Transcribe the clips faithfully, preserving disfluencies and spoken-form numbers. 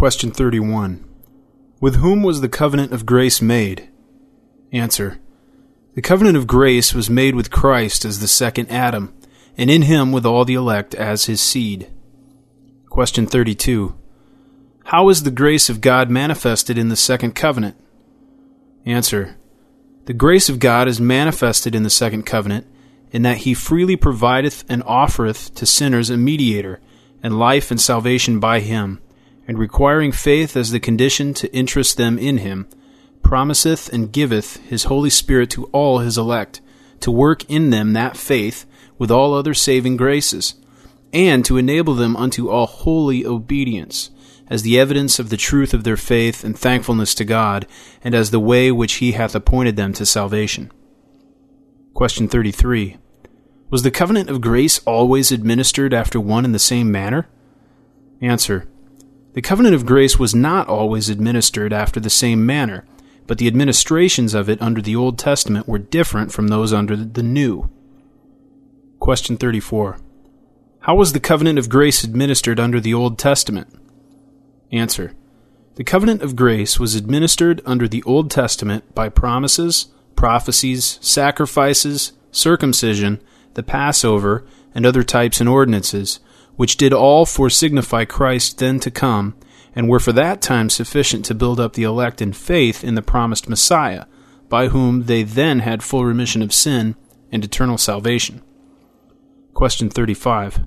Question thirty-one. With whom was the covenant of grace made? Answer. The covenant of grace was made with Christ as the second Adam, and in him with all the elect as his seed. Question thirty-two. How is the grace of God manifested in the second covenant? Answer. The grace of God is manifested in the second covenant, in that he freely provideth and offereth to sinners a mediator, and life and salvation by him, and requiring faith as the condition to interest them in him, promiseth and giveth his Holy Spirit to all his elect, to work in them that faith with all other saving graces, and to enable them unto all holy obedience, as the evidence of the truth of their faith and thankfulness to God, and as the way which he hath appointed them to salvation. Question thirty-three. Was the covenant of grace always administered after one and the same manner? Answer. The covenant of grace was not always administered after the same manner, but the administrations of it under the Old Testament were different from those under the New. Question thirty-four. How was the covenant of grace administered under the Old Testament? Answer. The covenant of grace was administered under the Old Testament by promises, prophecies, sacrifices, circumcision, the Passover, and other types and ordinances, which did all foresignify Christ then to come, and were for that time sufficient to build up the elect in faith in the promised Messiah, by whom they then had full remission of sin and eternal salvation. Question thirty-five.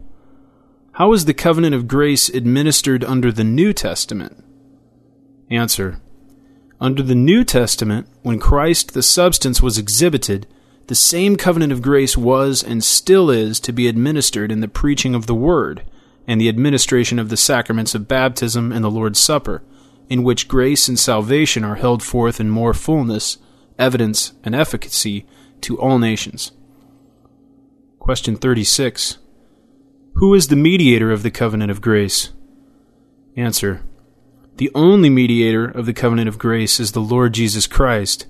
How is the covenant of grace administered under the New Testament? Answer. Under the New Testament, when Christ the substance was exhibited, the same covenant of grace was and still is to be administered in the preaching of the Word and the administration of the sacraments of baptism and the Lord's Supper, in which grace and salvation are held forth in more fullness, evidence, and efficacy to all nations. Question thirty-six. Who is the mediator of the covenant of grace? Answer. The only mediator of the covenant of grace is the Lord Jesus Christ,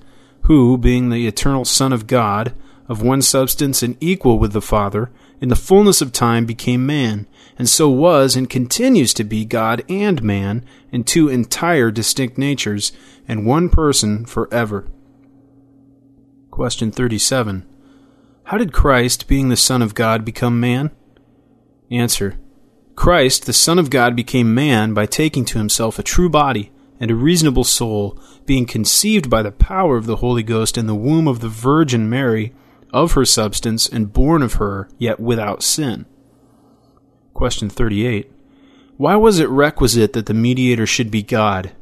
who, being the eternal Son of God, of one substance and equal with the Father, in the fullness of time became man, and so was and continues to be God and man, in two entire distinct natures, and one person forever. Question thirty-seven. How did Christ, being the Son of God, become man? Answer. Christ, the Son of God, became man by taking to himself a true body and a reasonable soul, being conceived by the power of the Holy Ghost in the womb of the Virgin Mary, of her substance, and born of her, yet without sin. Question thirty-eight. Why was it requisite that the mediator should be God?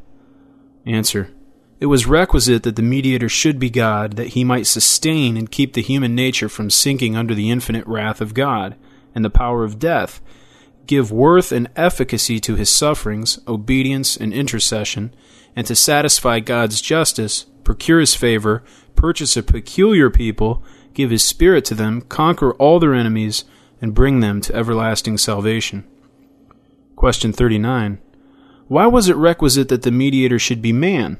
Answer. It was requisite that the mediator should be God, that he might sustain and keep the human nature from sinking under the infinite wrath of God and the power of death, give worth and efficacy to his sufferings, obedience, and intercession, and to satisfy God's justice, procure his favor, purchase a peculiar people, give his Spirit to them, conquer all their enemies, and bring them to everlasting salvation. Question thirty-nine. Why was it requisite that the mediator should be man?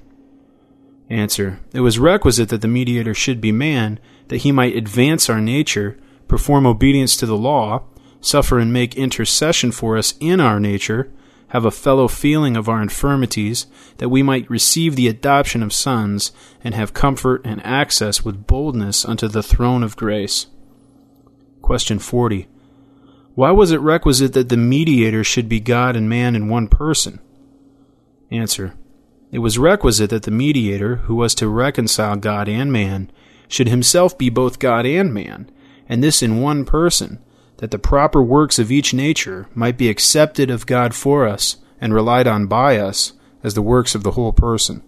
Answer. It was requisite that the mediator should be man, that he might advance our nature, perform obedience to the law, suffer and make intercession for us in our nature, have a fellow feeling of our infirmities, that we might receive the adoption of sons, and have comfort and access with boldness unto the throne of grace. Question forty. Why was it requisite that the mediator should be God and man in one person? Answer. It was requisite that the mediator, who was to reconcile God and man, should himself be both God and man, and this in one person, that the proper works of each nature might be accepted of God for us and relied on by us as the works of the whole person.